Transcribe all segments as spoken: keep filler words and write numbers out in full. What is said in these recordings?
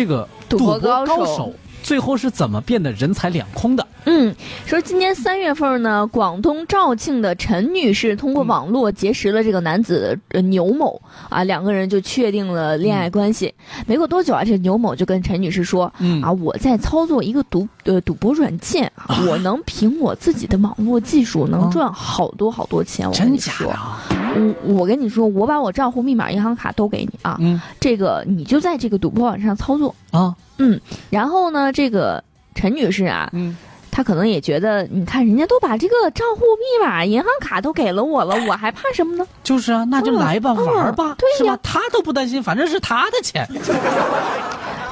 这个赌博高手最后是怎么变得人财两空的？嗯，说今年三月份呢，广东肇庆的陈女士通过网络结识了这个男子、呃、牛某啊，两个人就确定了恋爱关系。嗯、没过多久啊，这牛某就跟陈女士说：“嗯、啊，我在操作一个赌呃赌博软件，啊、我能凭我自己的网络技术能赚好多好多钱。啊”我跟你说，真假的？我我跟你说，我把我账户、密码、银行卡都给你啊，嗯、这个你就在这个赌博网上操作啊，嗯，然后呢，这个陈女士啊，嗯，她可能也觉得，你看人家都把这个账户、密码、银行卡都给了我了，我还怕什么呢？就是啊，那就来吧，嗯、玩吧，嗯、对呀，是吧？她都不担心，反正是她的钱。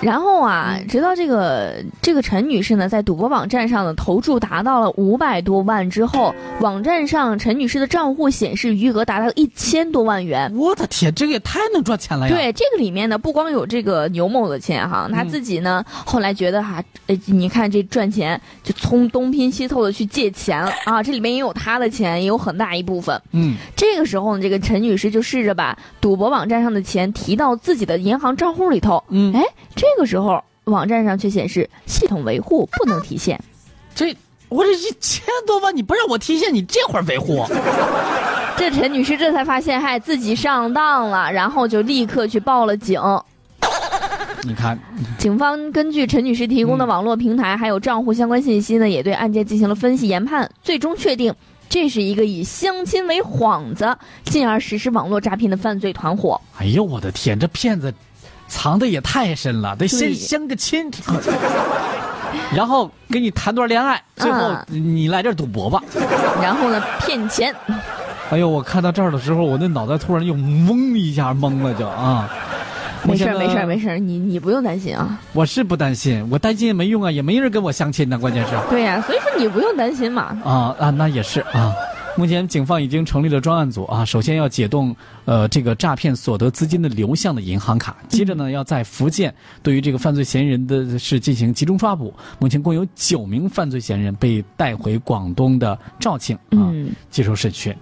然后啊，直到这个这个陈女士呢，在赌博网站上的投注达到了五百多万之后，网站上陈女士的账户显示余额达到一千多万元。我的天，这个也太能赚钱了呀！对，这个里面呢，不光有这个牛某的钱哈，他自己呢、嗯、后来觉得哈、呃，你看这赚钱就从东拼西凑的去借钱了啊，这里面也有他的钱，也有很大一部分。嗯，这个时候呢，这个陈女士就试着把赌博网站上的钱提到自己的银行账户里头。嗯，哎，这。这个时候，网站上却显示系统维护不能提现。这我这一千多万，你不让我提现，你这会儿维护？这陈女士这才发现，嗨，自己上当了，然后就立刻去报了警。你看，警方根据陈女士提供的网络平台、嗯、还有账户相关信息呢，也对案件进行了分析研判，最终确定这是一个以相亲为幌子，进而实施网络诈骗的犯罪团伙。哎呦，我的天，这骗子！藏的也太深了，得先相个亲，然后跟你谈段恋爱，最后你来这儿赌博吧，然后呢骗钱。哎呦，我看到这儿的时候，我那脑袋突然又懵一下，懵了就啊。没事没事没事，你你不用担心啊。我是不担心，我担心也没用啊，也没人跟我相亲呢，关键是。对呀、啊，所以说你不用担心嘛。啊啊，那也是啊。目前，警方已经成立了专案组啊，首先要解冻呃这个诈骗所得资金的流向的银行卡，接着呢要在福建对于这个犯罪嫌疑人的事进行集中抓捕。目前共有九名犯罪嫌疑人被带回广东的肇庆啊、嗯、接受审讯。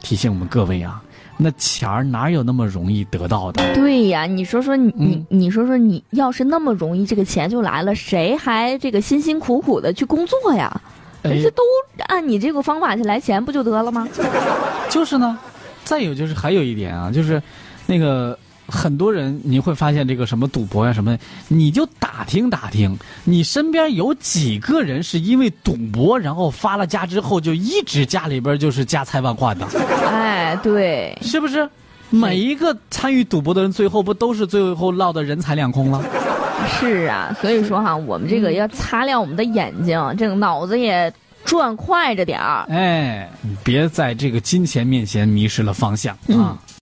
提醒我们各位啊，那钱儿哪有那么容易得到的？对呀，你说说你、嗯、你你说说你要是那么容易这个钱就来了，谁还这个辛辛苦苦的去工作呀？人家都按你这个方法去来钱不就得了吗？就是呢，再有就是还有一点啊，就是那个很多人你会发现这个什么赌博呀、啊、什么，你就打听打听，你身边有几个人是因为赌博然后发了家之后就一直家里边就是家财万贯的？哎，对，是不是？每一个参与赌博的人最后不都是最后落得人财两空了？是啊，所以说哈，我们这个要擦亮我们的眼睛，这个脑子也转快着点儿。哎，别在这个金钱面前迷失了方向啊。嗯嗯